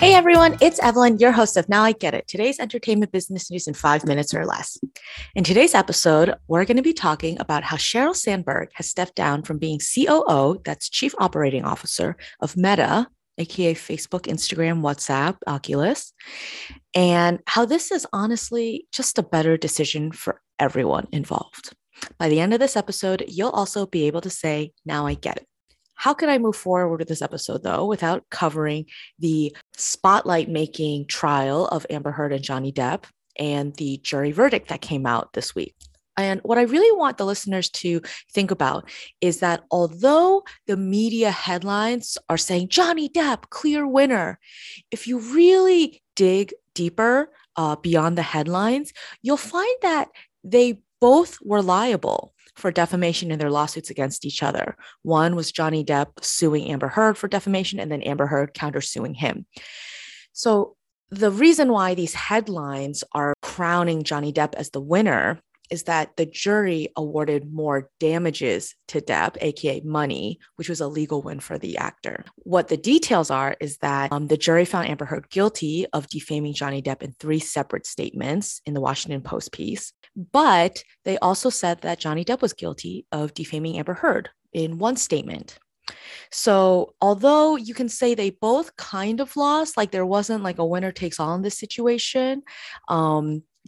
Hey everyone, it's Evelyn, your host of Now I Get It, today's entertainment business news in 5 minutes or less. In today's episode, we're going to be talking about how Sheryl Sandberg has stepped down from being COO, that's Chief Operating Officer of Meta, aka Facebook, Instagram, WhatsApp, Oculus, and how this is honestly just a better decision for everyone involved. By the end of this episode, you'll also be able to say, now I get it. How could I move forward with this episode, though, without covering the spotlight-making trial of Amber Heard and Johnny Depp and the jury verdict that came out this week? And what I really want the listeners to think about is that although the media headlines are saying Johnny Depp, clear winner, if you really dig deeper beyond the headlines, you'll find that they both were liable for defamation in their lawsuits against each other. One was Johnny Depp suing Amber Heard for defamation, and then Amber Heard countersuing him. So the reason why these headlines are crowning Johnny Depp as the winner is that the jury awarded more damages to Depp, aka money, which was a legal win for the actor. What the details are is that the jury found Amber Heard guilty of defaming Johnny Depp in three separate statements in the Washington Post piece, but they also said that Johnny Depp was guilty of defaming Amber Heard in one statement. So although you can say they both kind of lost, like there wasn't like a winner takes all in this situation,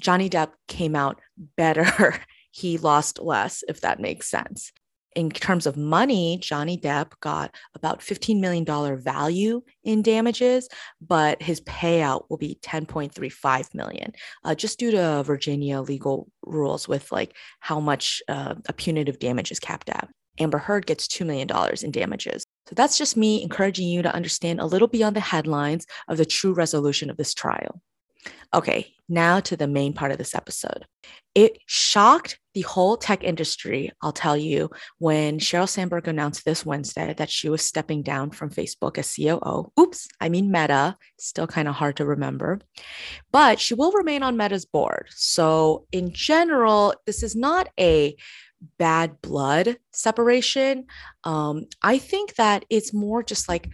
Johnny Depp came out better. He lost less, if that makes sense. In terms of money, Johnny Depp got about $15 million value in damages, but his payout will be $10.35 million, just due to Virginia legal rules with like how much a punitive damage is capped at. Amber Heard gets $2 million in damages. So that's just me encouraging you to understand a little beyond the headlines of the true resolution of this trial. Okay, now to the main part of this episode. It shocked the whole tech industry, I'll tell you, when Sheryl Sandberg announced this Wednesday that she was stepping down from Facebook as COO. Oops, I mean Meta, still kind of hard to remember. But she will remain on Meta's board. So in general, this is not a bad blood separation. I think that it's more just like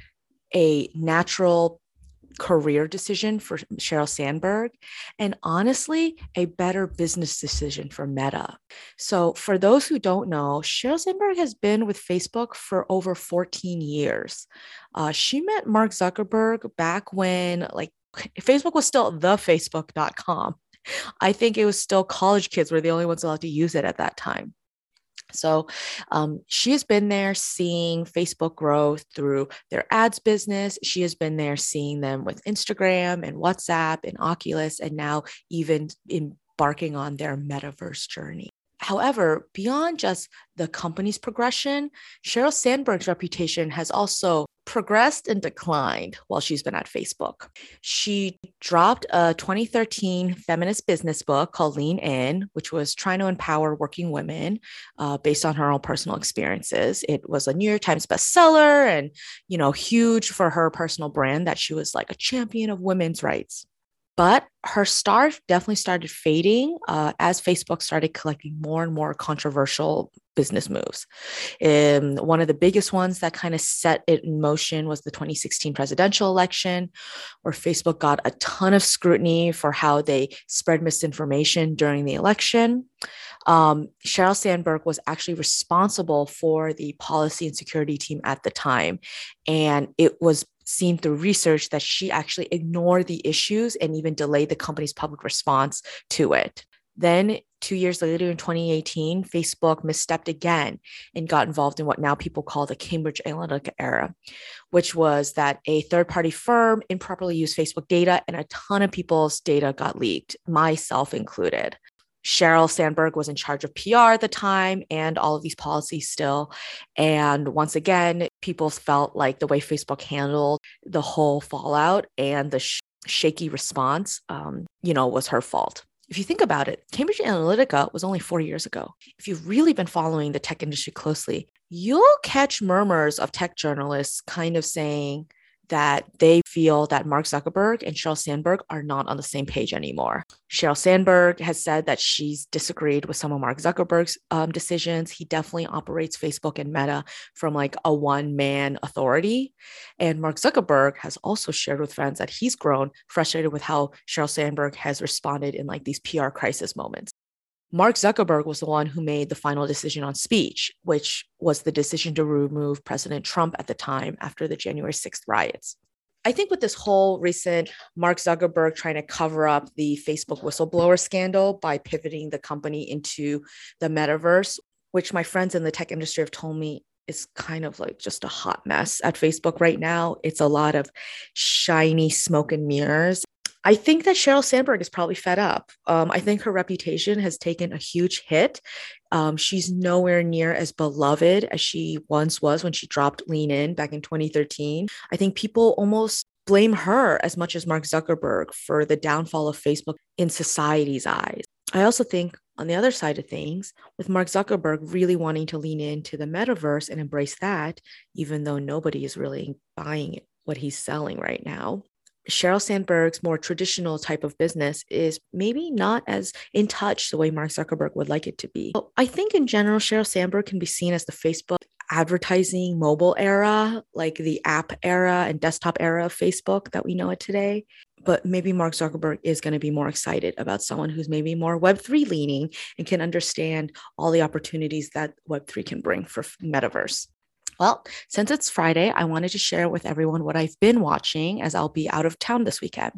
a natural career decision for Sheryl Sandberg, and honestly, a better business decision for Meta. So for those who don't know, Sheryl Sandberg has been with Facebook for over 14 years. She met Mark Zuckerberg back when like Facebook was still thefacebook.com. I think it was still college kids were the only ones allowed to use it at that time. So she has been there seeing Facebook grow through their ads business. She has been there seeing them with Instagram and WhatsApp and Oculus, and now even embarking on their metaverse journey. However, beyond just the company's progression, Sheryl Sandberg's reputation has also progressed and declined while she's been at Facebook. She dropped a 2013 feminist business book called Lean In, which was trying to empower working women based on her own personal experiences. It was a New York Times bestseller and, you know, huge for her personal brand that she was like a champion of women's rights. But her star definitely started fading as Facebook started collecting more and more controversial business moves. One of the biggest ones that kind of set it in motion was the 2016 presidential election, where Facebook got a ton of scrutiny for how they spread misinformation during the election. Sheryl Sandberg was actually responsible for the policy and security team at the time, and it was seen through research that she actually ignored the issues and even delayed the company's public response to it. Then 2 years later in 2018, Facebook misstepped again and got involved in what now people call the Cambridge Analytica era, which was that a third-party firm improperly used Facebook data and a ton of people's data got leaked, myself included. Sheryl Sandberg was in charge of PR at the time and all of these policies still. And once again, people felt like the way Facebook handled the whole fallout and the shaky response, was her fault. If you think about it, Cambridge Analytica was only 4 years ago. If you've really been following the tech industry closely, you'll catch murmurs of tech journalists kind of saying that they feel that Mark Zuckerberg and Sheryl Sandberg are not on the same page anymore. Sheryl Sandberg has said that she's disagreed with some of Mark Zuckerberg's decisions. He definitely operates Facebook and Meta from like a one-man authority. And Mark Zuckerberg has also shared with friends that he's grown frustrated with how Sheryl Sandberg has responded in like these PR crisis moments. Mark Zuckerberg was the one who made the final decision on speech, which was the decision to remove President Trump at the time after the January 6th riots. I think with this whole recent Mark Zuckerberg trying to cover up the Facebook whistleblower scandal by pivoting the company into the metaverse, which my friends in the tech industry have told me is kind of like just a hot mess at Facebook right now. It's a lot of shiny smoke and mirrors. I think that Sheryl Sandberg is probably fed up. I think her reputation has taken a huge hit. She's nowhere near as beloved as she once was when she dropped Lean In back in 2013. I think people almost blame her as much as Mark Zuckerberg for the downfall of Facebook in society's eyes. I also think on the other side of things, with Mark Zuckerberg really wanting to lean into the metaverse and embrace that, even though nobody is really buying what he's selling right now, Sheryl Sandberg's more traditional type of business is maybe not as in touch the way Mark Zuckerberg would like it to be. I think in general, Sheryl Sandberg can be seen as the Facebook advertising mobile era, like the app era and desktop era of Facebook that we know it today. But maybe Mark Zuckerberg is going to be more excited about someone who's maybe more Web3 leaning and can understand all the opportunities that Web3 can bring for metaverse. Well, since it's Friday, I wanted to share with everyone what I've been watching as I'll be out of town this weekend.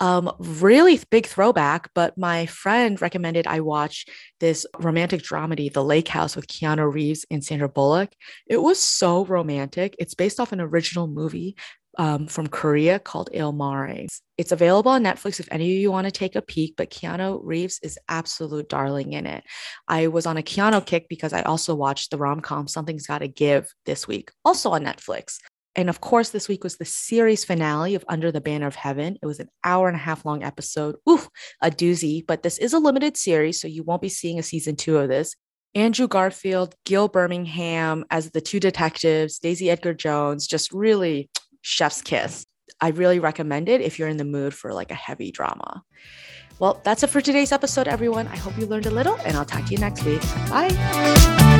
Really big throwback, but my friend recommended I watch this romantic dramedy, The Lake House, with Keanu Reeves and Sandra Bullock. It was so romantic. It's based off an original movie from Korea called Il Mare. It's available on Netflix if any of you want to take a peek, but Keanu Reeves is absolute darling in it. I was on a Keanu kick because I also watched the rom-com Something's Gotta Give this week, also on Netflix. And of course, this week was the series finale of Under the Banner of Heaven. It was an 1.5 hour long episode. Oof, a doozy, but this is a limited series, so you won't be seeing a season 2 of this. Andrew Garfield, Gil Birmingham as the two detectives, Daisy Edgar-Jones, just really chef's kiss. I really recommend it if you're in the mood for like a heavy drama. Well, that's it for today's episode, everyone. I hope you learned a little, and I'll talk to you next week. Bye.